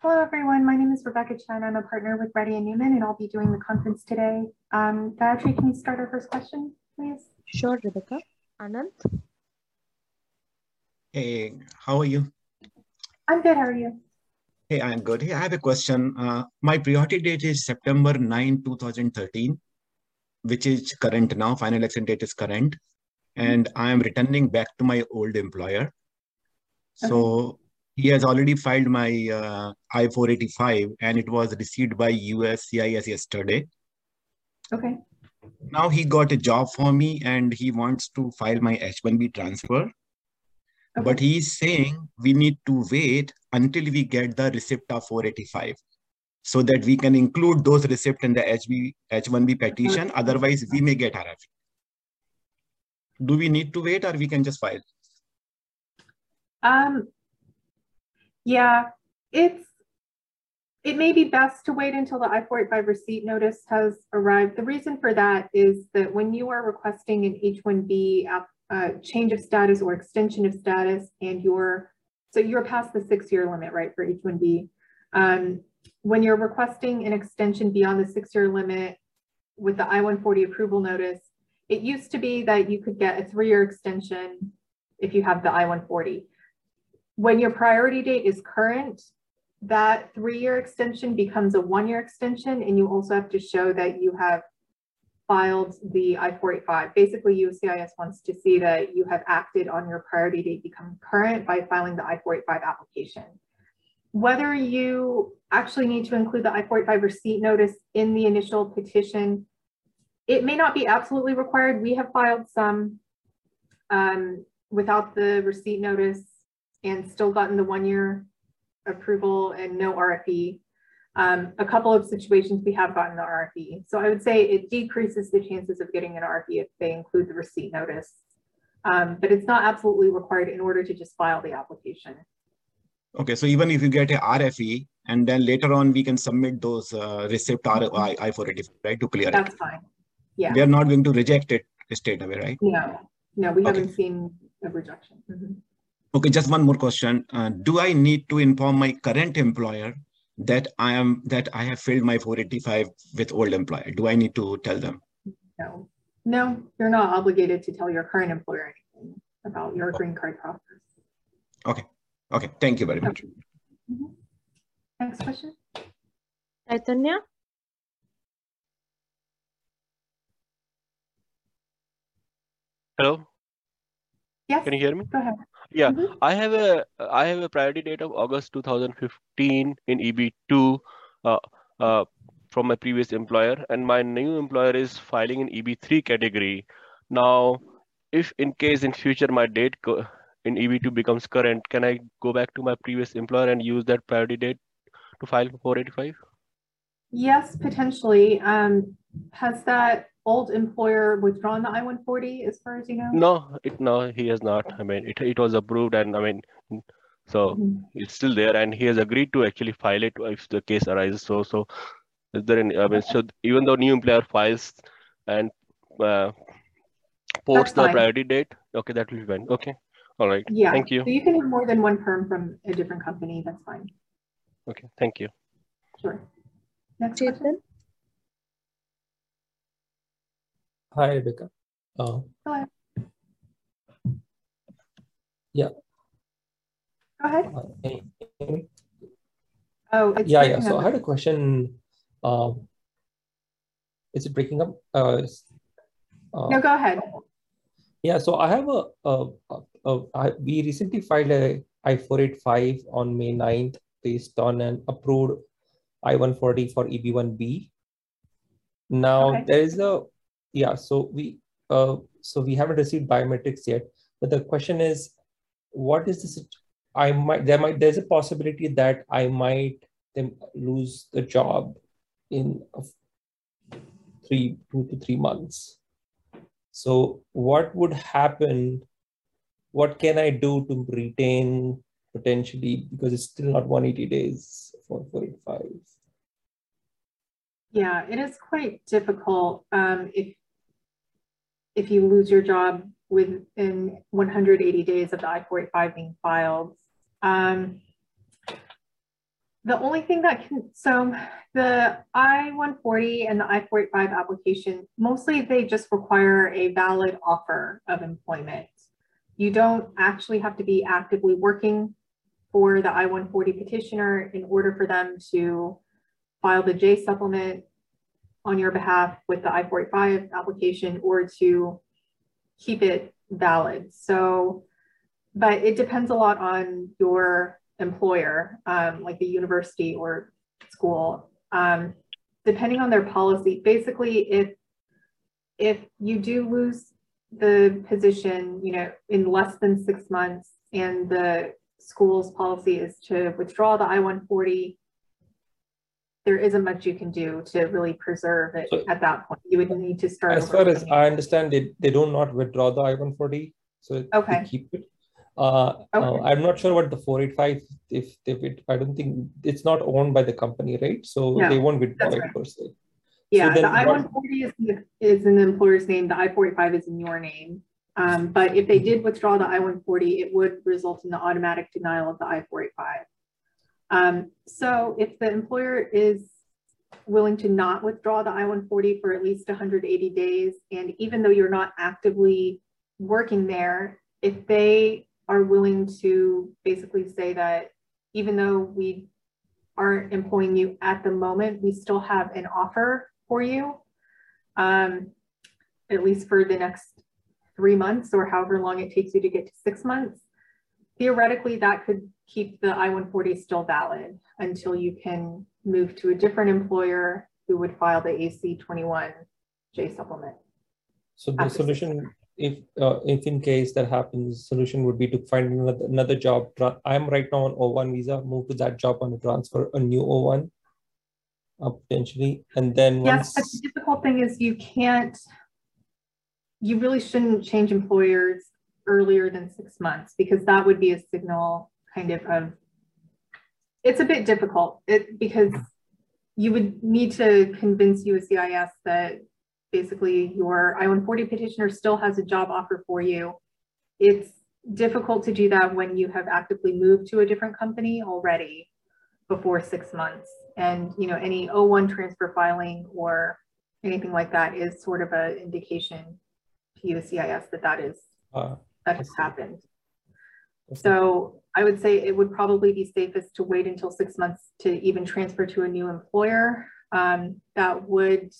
Hello, everyone. My name is Rebecca Chan. I'm a partner with Reddy & Newman, and I'll be doing the conference today. Gayatri, can you start our first question, please? Sure, Rebecca. Anand? Hey, how are you? I'm good. How are you? Hey, I'm good. Hey, I have a question. My priority date is September 9, 2013, which is current now. Final action date is current. And I am returning back to my old employer. Okay. So he has already filed my I-485 and it was received by USCIS yesterday. Okay. Now he got a job for me and he wants to file my H-1B transfer. Okay. But he is saying we need to wait until we get the receipt of 485 so that we can include those receipts in the H-1B petition. Otherwise, we may get RFE. Do we need to wait or we can just file? Yeah, it may be best to wait until the I-485 receipt notice has arrived. The reason for that is that when you are requesting an H-1B change of status or extension of status, and you're past the 6-year limit, right, for H-1B. When you're requesting an extension beyond the 6-year limit with the I-140 approval notice, it used to be that you could get a 3-year extension if you have the I-140. When your priority date is current, that 3-year extension becomes a 1-year extension, and you also have to show that you have filed the I-485. Basically, USCIS wants to see that you have acted on your priority date become current by filing the I-485 application. Whether you actually need to include the I-485 receipt notice in the initial petition, it may not be absolutely required. We have filed some without the receipt notice and still gotten the 1-year approval and no RFE. A couple of situations we have gotten the RFE. So I would say it decreases the chances of getting an RFE if they include the receipt notice. But it's not absolutely required in order to just file the application. Okay, so even if you get a RFE and then later on we can submit those receipt I-485, right, to clear That's fine, yeah. They're not going to reject it straight away, right? No, we haven't seen a rejection. Mm-hmm. Okay, just one more question. Do I need to inform my current employer that I have filled my 485 with old employer? Do I need to tell them? No, you're not obligated to tell your current employer anything about your green card process. Okay. Thank you very much. Mm-hmm. Next question. Chaitanya? Hello? Yes. Can you hear me? Go ahead. Yeah, mm-hmm. I have a priority date of August 2015 in EB2 from my previous employer, and my new employer is filing in EB3 category. Now, if in case in future my date in EB2 becomes current, can I go back to my previous employer and use that priority date to file for 485? Yes, potentially. Has that old employer withdrawn the I-140 as far as you know? No, he has not. I mean, it was approved and it's still there and he has agreed to actually file it if the case arises. So is there any, so even though new employer files and posts the priority date, okay, that will be fine. Okay, all right. Yeah. Thank you. So you can have more than one PERM from a different company, that's fine. Okay, thank you. Sure. Next question. Hi, Rebecca. Hello. Yeah. Go ahead. So I had a question Is it breaking up? No, go ahead. Yeah, so I have we recently filed a I-485 on May 9th based on an approved I-140 for EB1B. Now there is a, so we haven't received biometrics yet, but the question is, what is this? There's a possibility that I might lose the job in 2 to 3 months. So what would happen? What can I do to retain potentially, because it's still not 180 days for 485? Yeah, it is quite difficult if you lose your job within 180 days of the I-485 being filed. The only thing that can, so the I-140 and the I-485 application, mostly they just require a valid offer of employment. You don't actually have to be actively working for the I-140 petitioner in order for them to file the J supplement on your behalf with the I-485 application or to keep it valid. So, but it depends a lot on your employer, like the university or school, depending on their policy. Basically, if you do lose the position, you know, in less than 6 months, and the school's policy is to withdraw the I-140, there isn't much you can do to really preserve it. So at that point, you would need to start. As far as I understand, they do not withdraw the I-140, so they keep it. I'm not sure what the 485, I don't think it's not owned by the company, right? So they won't withdraw it per se. Yeah, so the I-140 is in the employer's name, the I-485 is in your name. But if they did withdraw the I-140, it would result in the automatic denial of the I-485. So if the employer is willing to not withdraw the I-140 for at least 180 days, and even though you're not actively working there, if they are willing to basically say that even though we aren't employing you at the moment, we still have an offer for you, at least for the next 3 months or however long it takes you to get to 6 months, theoretically that could keep the I-140 still valid until you can move to a different employer who would file the AC-21 J supplement. So the solution, if in case that happens, solution would be to find another job. I'm right now on O1 visa, move to that job and transfer a new O1 potentially. And then yes, but the difficult thing is you can't, you really shouldn't change employers earlier than 6 months, because that would be a signal kind of it's a bit difficult because you would need to convince USCIS that basically your I-140 petitioner still has a job offer for you. It's difficult to do that when you have actively moved to a different company already before 6 months. And, you know, any O1 transfer filing or anything like that is sort of an indication to USCIS that that has happened. So I would say it would probably be safest to wait until 6 months to even transfer to a new employer. That would,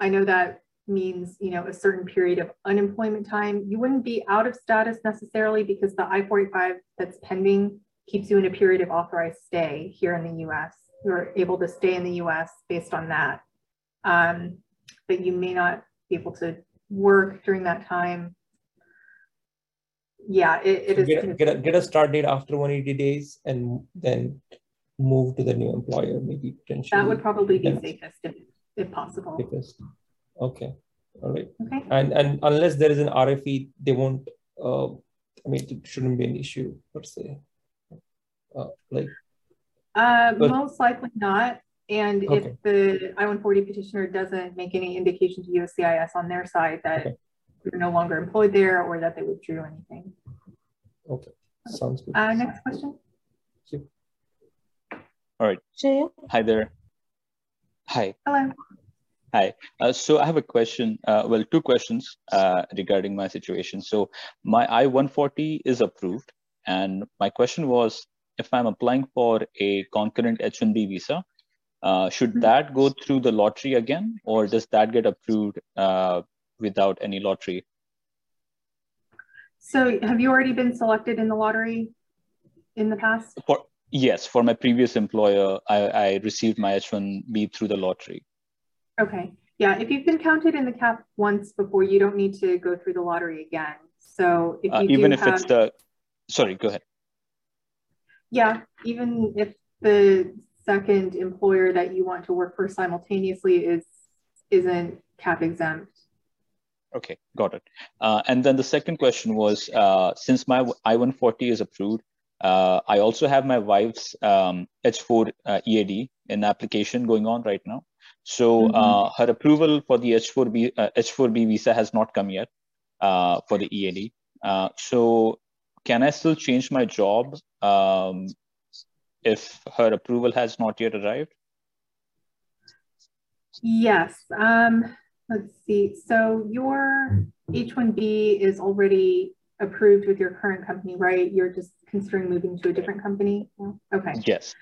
I know that means, you know, a certain period of unemployment time. You wouldn't be out of status necessarily because the I-485 that's pending keeps you in a period of authorized stay here in the US. You're able to stay in the US based on that. But you may not be able to work during that time. Yeah, it is. Get a start date after 180 days and then move to the new employer, maybe potentially. That would probably be safest if possible. Okay, all right. Okay. And unless there is an RFE, they won't, I mean, it shouldn't be an issue per se. Most likely not. And if the I-140 petitioner doesn't make any indication to USCIS on their side that you're no longer employed there or that they withdrew anything. Okay, sounds good. Next question. Thank you. All right. Jay? Hi there. Hi. Hello. Hi. So I have a question, well, two questions regarding my situation. So my I-140 is approved. And my question was, if I'm applying for a concurrent H-1B visa, Should that go through the lottery again, or does that get approved without any lottery? So have you already been selected in the lottery in the past? Yes, for my previous employer, I received my H-1B through the lottery. Okay, yeah, if you've been counted in the cap once before, you don't need to go through the lottery again. So if you sorry, go ahead. Yeah, even if the second employer that you want to work for simultaneously isn't cap exempt. Okay, got it. And then the second question was, since my I-140 is approved, I also have my wife's H-4 EAD, an application going on right now. So her approval for the H-4B visa has not come yet for the EAD. So can I still change my job if her approval has not yet arrived? Yes, let's see. So your H-1B is already approved with your current company, right? You're just considering moving to a different company? Okay. Yes.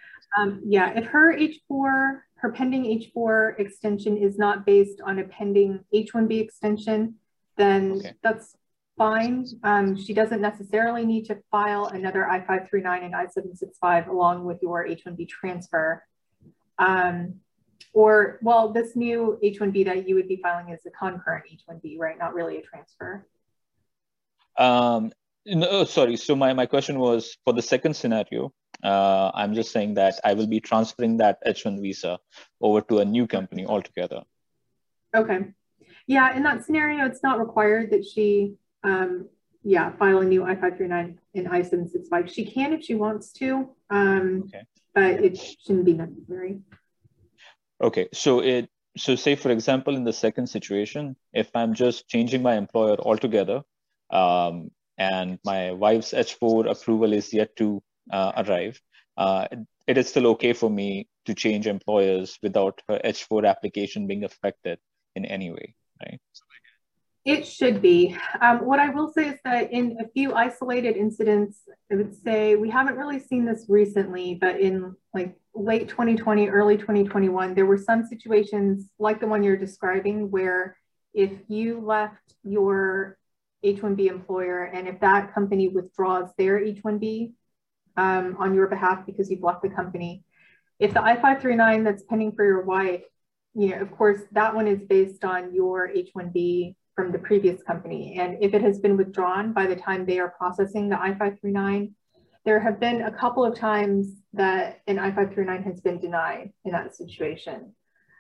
Yeah, if her H-4, her pending H-4 extension is not based on a pending H-1B extension, then that's fine. She doesn't necessarily need to file another I-539 and I-765 along with your H-1B transfer. Or, well, this new H-1B that you would be filing is a concurrent H-1B, right? Not really a transfer. No, sorry. So my question was for the second scenario, I'm just saying that I will be transferring that H-1 visa over to a new company altogether. Okay. Yeah, in that scenario, it's not required that she file a new I-539 and I-765. She can if she wants to, but it shouldn't be necessary. Okay, so say for example, in the second situation, if I'm just changing my employer altogether, and my wife's H-4 approval is yet to arrive, it is still okay for me to change employers without her H-4 application being affected in any way, right? It should be. What I will say is that in a few isolated incidents, I would say we haven't really seen this recently, but in like late 2020, early 2021, there were some situations like the one you're describing where if you left your H-1B employer and if that company withdraws their H-1B on your behalf because you've left the company, if the I-539 that's pending for your wife, you know, of course, that one is based on your H-1B from the previous company. And if it has been withdrawn by the time they are processing the I-539, there have been a couple of times that an I-539 has been denied in that situation.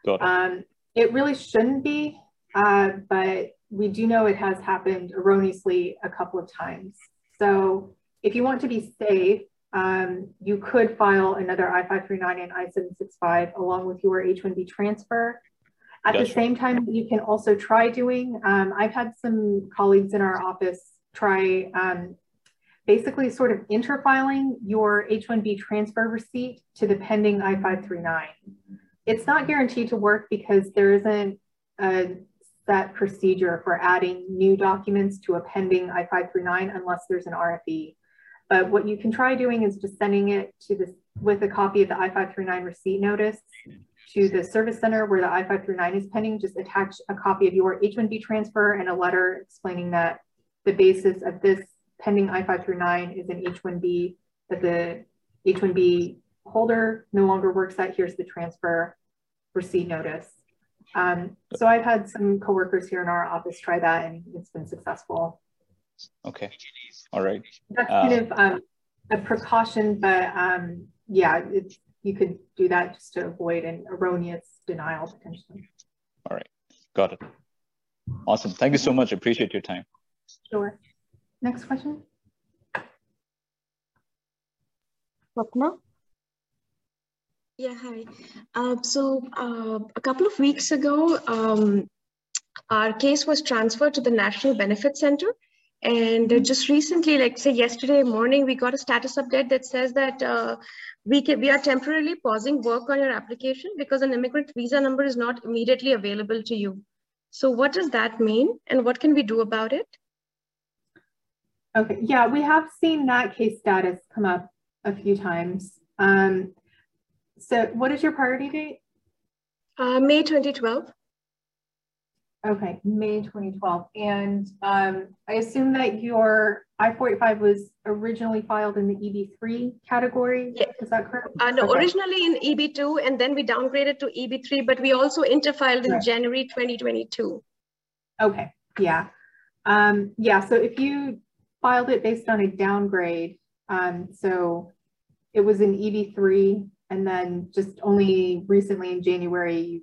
Got it. It really shouldn't be, but we do know it has happened erroneously a couple of times. So if you want to be safe, you could file another I-539 and I-765 along with your H-1B transfer. At the same time, you can also try doing, I've had some colleagues in our office try basically sort of interfiling your H-1B transfer receipt to the pending I-539. It's not guaranteed to work because there isn't a set procedure for adding new documents to a pending I-539 unless there's an RFE. But what you can try doing is just sending it to this with a copy of the I-539 receipt notice to the service center where the I-539 is pending. Just attach a copy of your H-1B transfer and a letter explaining that the basis of this pending I-539 is an H-1B, that the H-1B holder no longer works at. Here's the transfer receipt notice. So I've had some coworkers here in our office try that and it's been successful. Okay, all right. That's kind of a precaution, but yeah, it's, you could do that just to avoid an erroneous denial potentially. All right, got it. Awesome, thank you so much. Appreciate your time. Sure. Next question. Swapna? Yeah, hi. So a couple of weeks ago, our case was transferred to the National Benefits Center. And just recently, like say yesterday morning, we got a status update that says that we are temporarily pausing work on your application because an immigrant visa number is not immediately available to you. So what does that mean and what can we do about it? Okay, yeah, we have seen that case status come up a few times. So what is your priority date? May 2012. Okay, May 2012. And I assume that your I-485 was originally filed in the EB3 category? Yes. Is that correct? No, okay. Originally in EB2, and then we downgraded to EB3, but we also interfiled in January 2022. Okay, yeah. Yeah, so if you filed it based on a downgrade, so it was in EB3, and then just only recently in January, you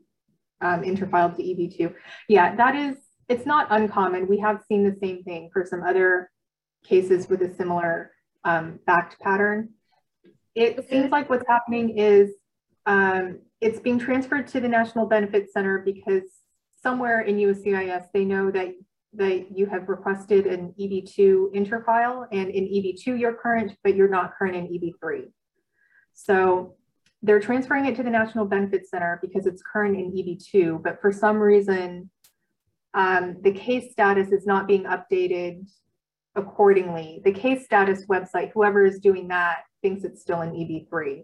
interfiled to EB2. Yeah, that is, it's not uncommon. We have seen the same thing for some other cases with a similar fact pattern. It seems like what's happening is it's being transferred to the National Benefits Center because somewhere in USCIS, they know that you have requested an EB2 interfile, and in EB2 you're current, but you're not current in EB3. So they're transferring it to the National Benefits Center because it's current in EB2, but for some reason, the case status is not being updated accordingly. The case status website, whoever is doing that, thinks it's still in EB3.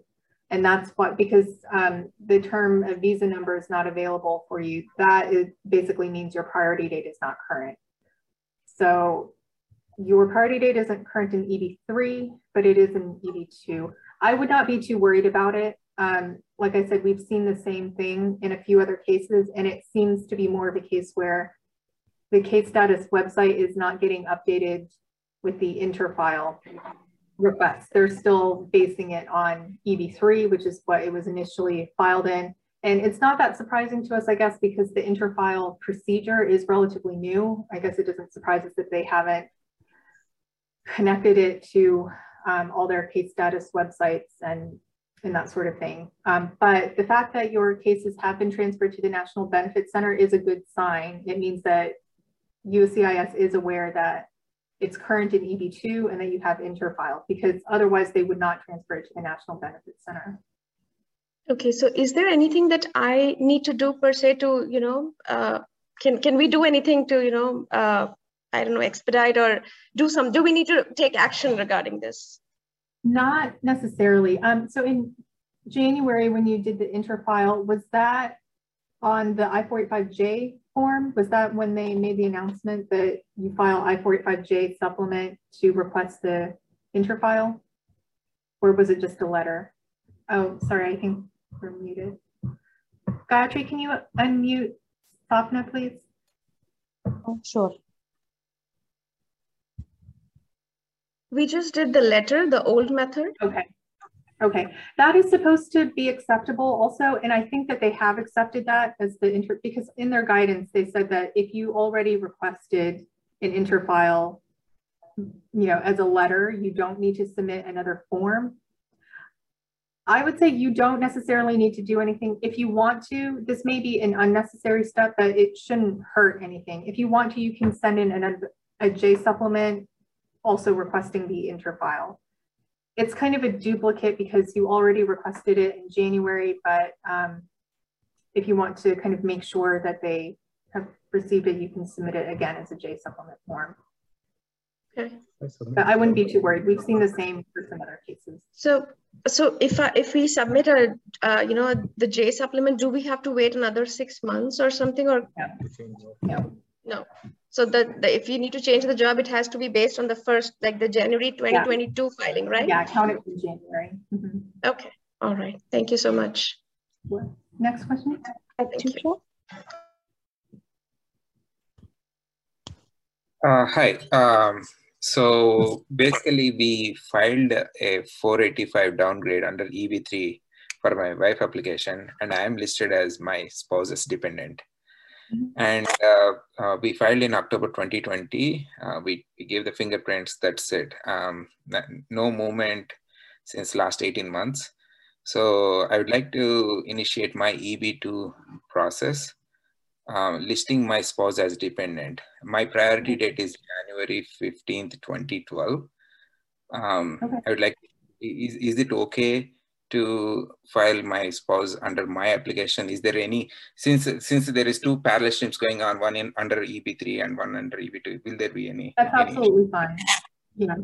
And that's what, because the term a visa number is not available for you, that is basically means your priority date is not current. So your priority date isn't current in EB3, but it is in EB2. I would not be too worried about it. Like I said, we've seen the same thing in a few other cases, and it seems to be more of a case where the case status website is not getting updated with the interfile request. They're still basing it on EB3, which is what it was initially filed in. And it's not that surprising to us, I guess, because the interfile procedure is relatively new. I guess it doesn't surprise us that they haven't connected it to all their case status websites and that sort of thing. But the fact that your cases have been transferred to the National Benefits Center is a good sign. It means that USCIS is aware that it's current in EB2 and that you have interfiled, because otherwise they would not transfer it to the National Benefits Center. Okay, so is there anything that I need to do per se to, you know, can we do anything to, you know, I don't know, expedite or do some, do we need to take action regarding this? Not necessarily. So in January, when you did the interfile, was that on the I-485J form? Was that when they made the announcement that you file I-485J supplement to request the interfile? Or was it just a letter? Oh, sorry, I think we're muted. Gayatri, can you unmute Sapna, please? Oh, sure. We just did the letter, the old method. Okay. Okay. That is supposed to be acceptable also. And I think that they have accepted that as the inter, because in their guidance, they said that if you already requested an interfile, you know, as a letter, you don't need to submit another form. I would say you don't necessarily need to do anything. If you want to, this may be an unnecessary step, but it shouldn't hurt anything. If you want to, you can send in a J supplement also requesting the interfile. It's kind of a duplicate because you already requested it in January, but if you want to kind of make sure that they have received it, you can submit it again as a J supplement form. Okay. But I wouldn't be too worried. We've seen the same for some other cases. So if we submit a, you know, the J supplement, do we have to wait another 6 months or something? Or no. No. So that if you need to change the job, it has to be based on the first, like the January 2022 filing, right? Yeah, count it from January. Mm-hmm. Okay. All right. Thank you so much. Next question. Thank you. Hi. So basically, we filed a 485 downgrade under EB3 for my wife application, and I am listed as my spouse's dependent. And we filed in October 2020. We gave the fingerprints, that's it. No movement since last 18 months. So I would like to initiate my EB2 process, listing my spouse as dependent. My priority date is January 15th, 2012. Okay. I would like, is it okay to file my spouse under my application? Is there any, since there is two parallel streams going on, one in under EB3 and one under EB2, will there be any? That's absolutely fine. Yeah,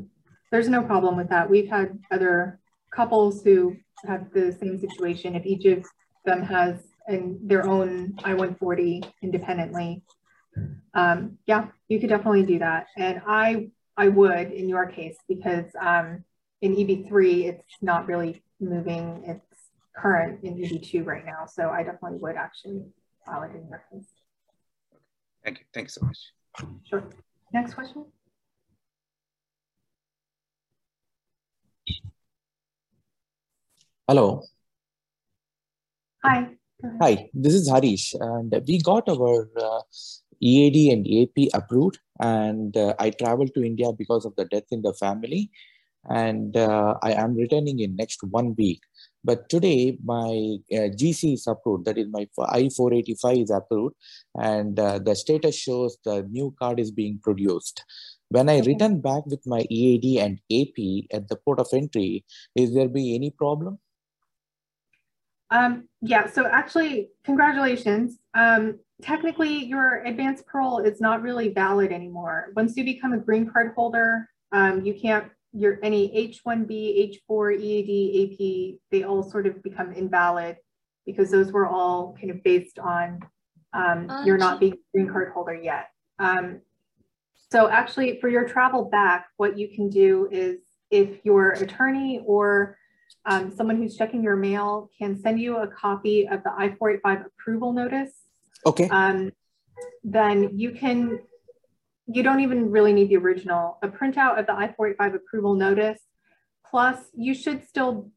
there's no problem with that. We've had other couples who have the same situation. If each of them has and their own I-140 independently, yeah, you could definitely do that. And I would in your case, because in EB3, it's not really moving. It's current in EB2 right now. So I definitely would actually file it in your case. Thank you. Thanks so much. Sure. Next question. Hello. Hi. Hi, this is Harish, and we got our EAD and AP approved, and I traveled to India because of the death in the family, and I am returning in next 1 week. But today my GC is approved, that is my I-485 is approved, and the status shows the new card is being produced. When I return back with my EAD and AP at the port of entry, is there be any problem? Yeah, so actually, congratulations. Technically, your advanced parole is not really valid anymore. Once you become a green card holder, you can't, your any H-1B, H-4, EAD, AP, they all sort of become invalid because those were all kind of based on you're not being a green card holder yet. So actually, for your travel back, what you can do is if your attorney or someone who's checking your mail can send you a copy of the I-485 approval notice. Okay. Then you can, you don't even really need the original, a printout of the I-485 approval notice. Plus, you should still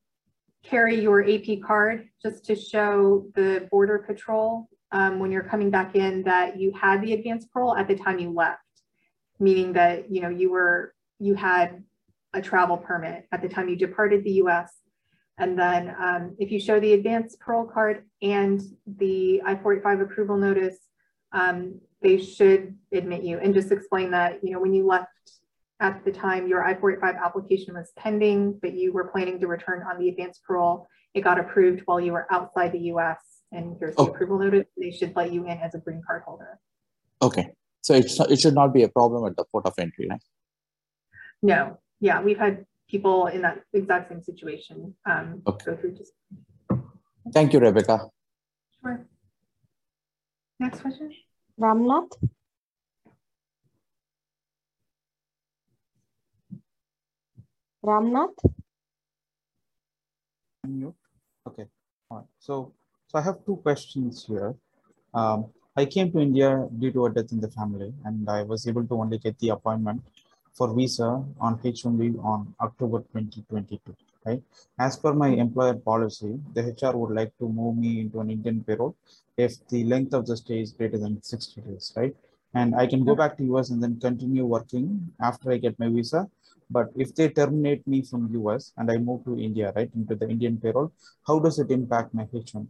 carry your AP card just to show the Border Patrol when you're coming back in that you had the advanced parole at the time you left, meaning that, you know, you had a travel permit at the time you departed the US. And then if you show the advanced parole card and the I-485 approval notice, they should admit you, and just explain that, you know, when you left at the time your I-485 application was pending, but you were planning to return on the advanced parole. It got approved while you were outside the US, and here's the approval notice. They should let you in as a green card holder. Okay, so it should not be a problem at the port of entry, right? No. Yeah, we've had people in that exact same situation go through. Just... Thank you, Rebecca. Sure. Next question. Ramnath. Ramnath. Okay. All right. So I have two questions here. I came to India due to a death in the family, and I was able to only get the appointment for visa on H-1B on October 2022, right? As per my employer policy, the HR would like to move me into an Indian payroll if the length of the stay is greater than 60 days, right? And I can go back to US and then continue working after I get my visa. But if they terminate me from US and I move to India, right, into the Indian payroll, how does it impact my H-1B?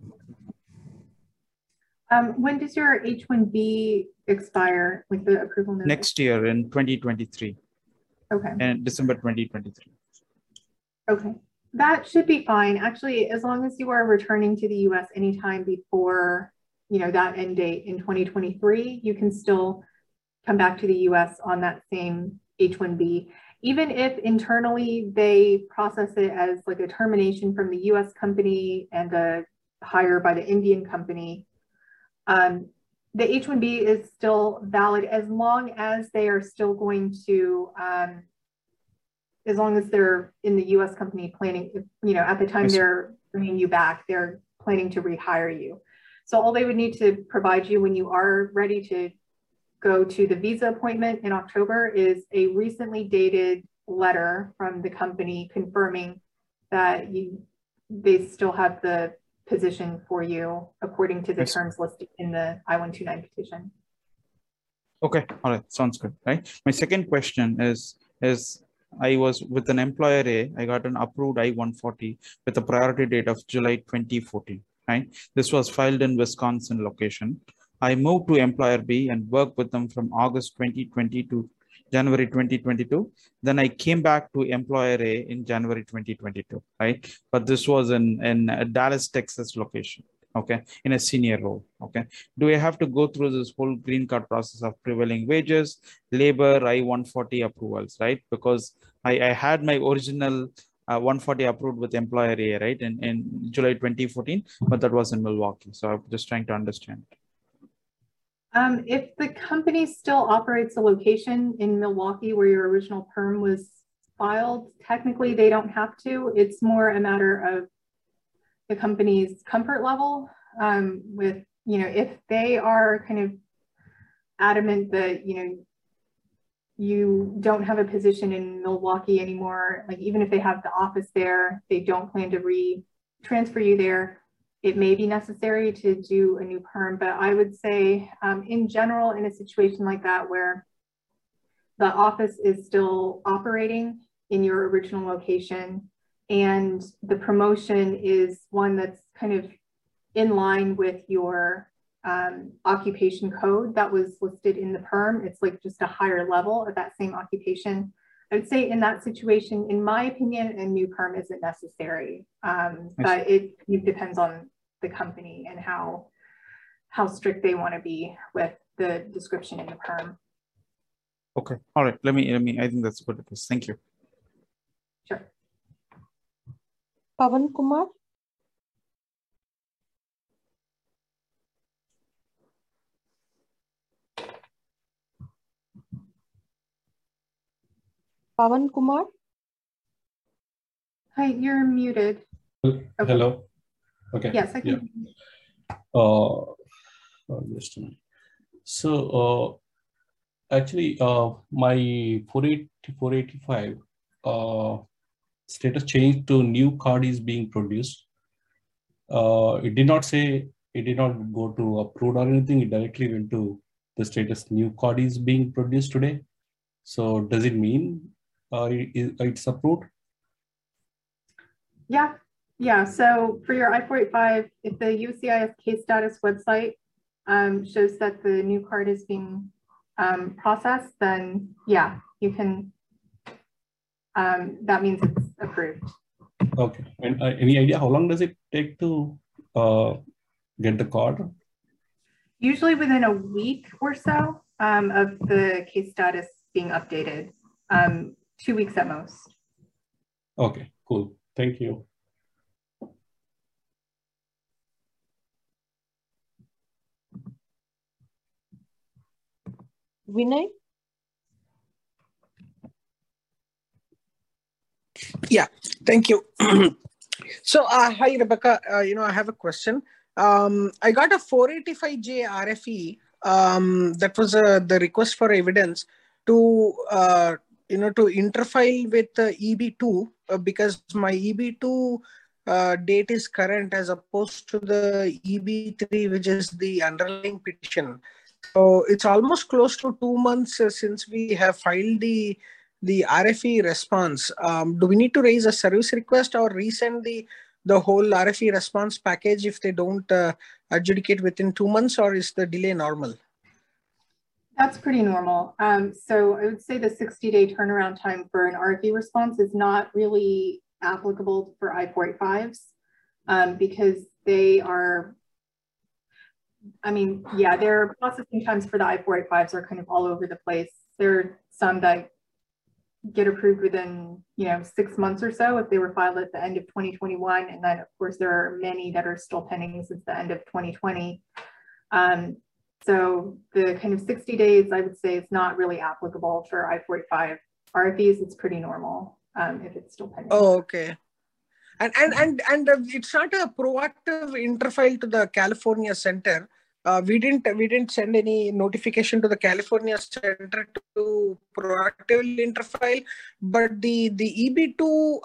When does your H-1B expire, like the approval notice? Next year in 2023. Okay. And December 2023. Okay. That should be fine. Actually, as long as you are returning to the US anytime before, you know, that end date in 2023, you can still come back to the US on that same H-1B. Even if internally they process it as like a termination from the US company and a hire by the Indian company, the H-1B is still valid as long as they are still going to, as long as they're in the U.S. company planning, you know, at the time they're bringing you back, they're planning to rehire you. So all they would need to provide you when you are ready to go to the visa appointment in October is a recently dated letter from the company confirming that they still have the position for you according to the terms listed in the I-129 petition. Okay, all right, sounds good, right? My second question is I was with an employer A, I got an approved I-140 with a priority date of July 2014, right? This was filed in Wisconsin location. I moved to employer B and worked with them from August 2020 to January 2022. Then I came back to employer A in January 2022, right? But this was in a Dallas, Texas location, okay, in a senior role, okay? Do I have to go through this whole green card process of prevailing wages, labor, I-140 approvals, right? Because I had my original 140 approved with employer A, right? In July 2014, but that was in Milwaukee. So I'm just trying to understand. If the company still operates a location in Milwaukee where your original PERM was filed, technically they don't have to. It's more a matter of the company's comfort level with, you know, if they are kind of adamant that, you know, you don't have a position in Milwaukee anymore, like even if they have the office there, they don't plan to re-transfer you there, it may be necessary to do a new PERM. But I would say in general, in a situation like that where the office is still operating in your original location and the promotion is one that's kind of in line with your occupation code that was listed in the PERM, it's like just a higher level of that same occupation, I would say in that situation, in my opinion, a new PERM isn't necessary, but it depends on the company and how strict they want to be with the description in the PERM. Okay. All right. I think that's good. Thank you. Sure. Pavan Kumar. Pavan Kumar? Hi, you're muted. Hello. Okay. Hello. Okay. Yes, I can. Yeah. Just a minute. So, actually, my 485 status change to new card is being produced. It did not go to approved or anything. It directly went to the status new card is being produced today. So, does it mean it's approved? Yeah. Yeah. So for your I-485, if the USCIS case status website shows that the new card is being processed, then yeah, you can, that means it's approved. Okay. And any idea how long does it take to get the card? Usually within a week or so of the case status being updated. 2 weeks at most. Okay, cool. Thank you. Vinay? Yeah, thank you. So, hi, Rebecca. I have a question. I got a 485J RFE. That was the request for evidence to to interfile with EB2 because my EB2 date is current as opposed to the EB3, which is the underlying petition. So it's almost close to 2 months since we have filed the RFE response. Do we need to raise a service request or resend the whole RFE response package if they don't adjudicate within 2 months, or is the delay normal? That's pretty normal. So I would say the 60-day turnaround time for an RFE response is not really applicable for I-485s because they are, their processing times for the I-485s are kind of all over the place. There are some that get approved within 6 months or so if they were filed at the end of 2021. And then of course there are many that are still pending since the end of 2020. So the kind of 60 days, I would say, is not really applicable for I-485 RFEs. It's pretty normal if it's still pending. Oh, okay. And it's not a proactive interfile to the California Center. We didn't send any notification to the California Center to proactively interfile, but the EB2,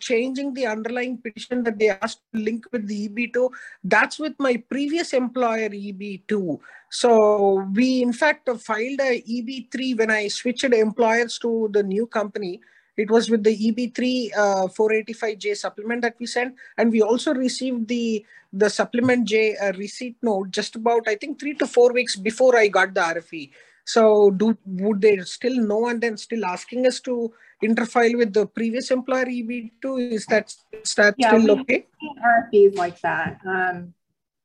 changing the underlying petition that they asked to link with the EB2, that's with my previous employer EB2. So we in fact filed a EB3 when I switched employers to the new company. It was with the EB3 485J supplement that we sent, and we also received the supplement J receipt note just about, I think, 3 to 4 weeks before I got the RFE. So would they still know and then still asking us to interfile with the previous employer EB2? Is that still okay? We've seen RFEs like that.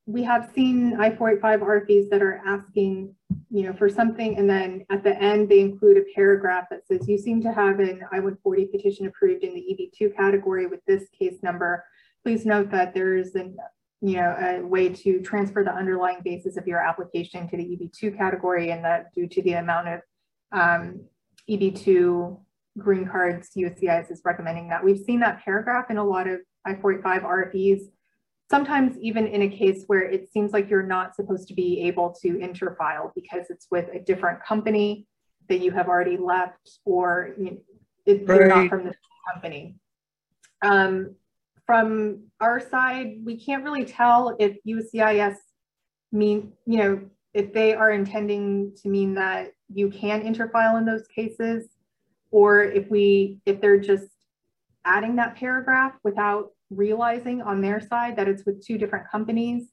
we have seen I-485 RFEs that are asking, you know, for something, and then at the end they include a paragraph that says, you seem to have an I-140 petition approved in the EB2 category with this case number. Please note that there is an, you know, a way to transfer the underlying basis of your application to the EB2 category, and that due to the amount of EB2 green cards, USCIS is recommending that. We've seen that paragraph in a lot of I-485 RFEs, sometimes even in a case where it seems like you're not supposed to be able to interfile because it's with a different company that you have already left, or you know, if you're not from the company. From our side, we can't really tell if USCIS mean, you know, if they are intending to mean that you can interfile in those cases, or if they're just adding that paragraph without realizing on their side that it's with two different companies.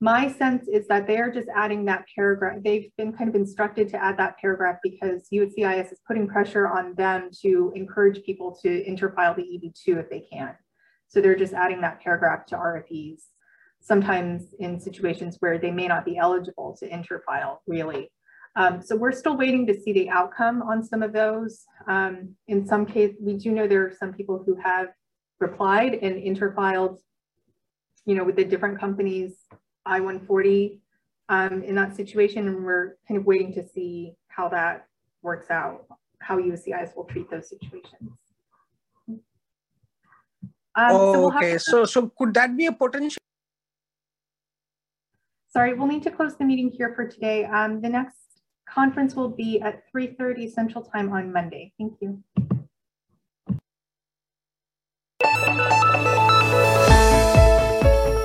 My sense is that they're just adding that paragraph. They've been kind of instructed to add that paragraph because USCIS is putting pressure on them to encourage people to interfile the EB2 if they can. So they're just adding that paragraph to RFEs, sometimes in situations where they may not be eligible to interfile, really. So we're still waiting to see the outcome on some of those. In some cases, we do know there are some people who have replied and interfiled, you know, with the different companies, I-140 in that situation, and we're kind of waiting to see how that works out, how USCIS will treat those situations. So could that be a potential? Sorry, we'll need to close the meeting here for today. The next conference will be at 3:30 Central Time on Monday. Thank you.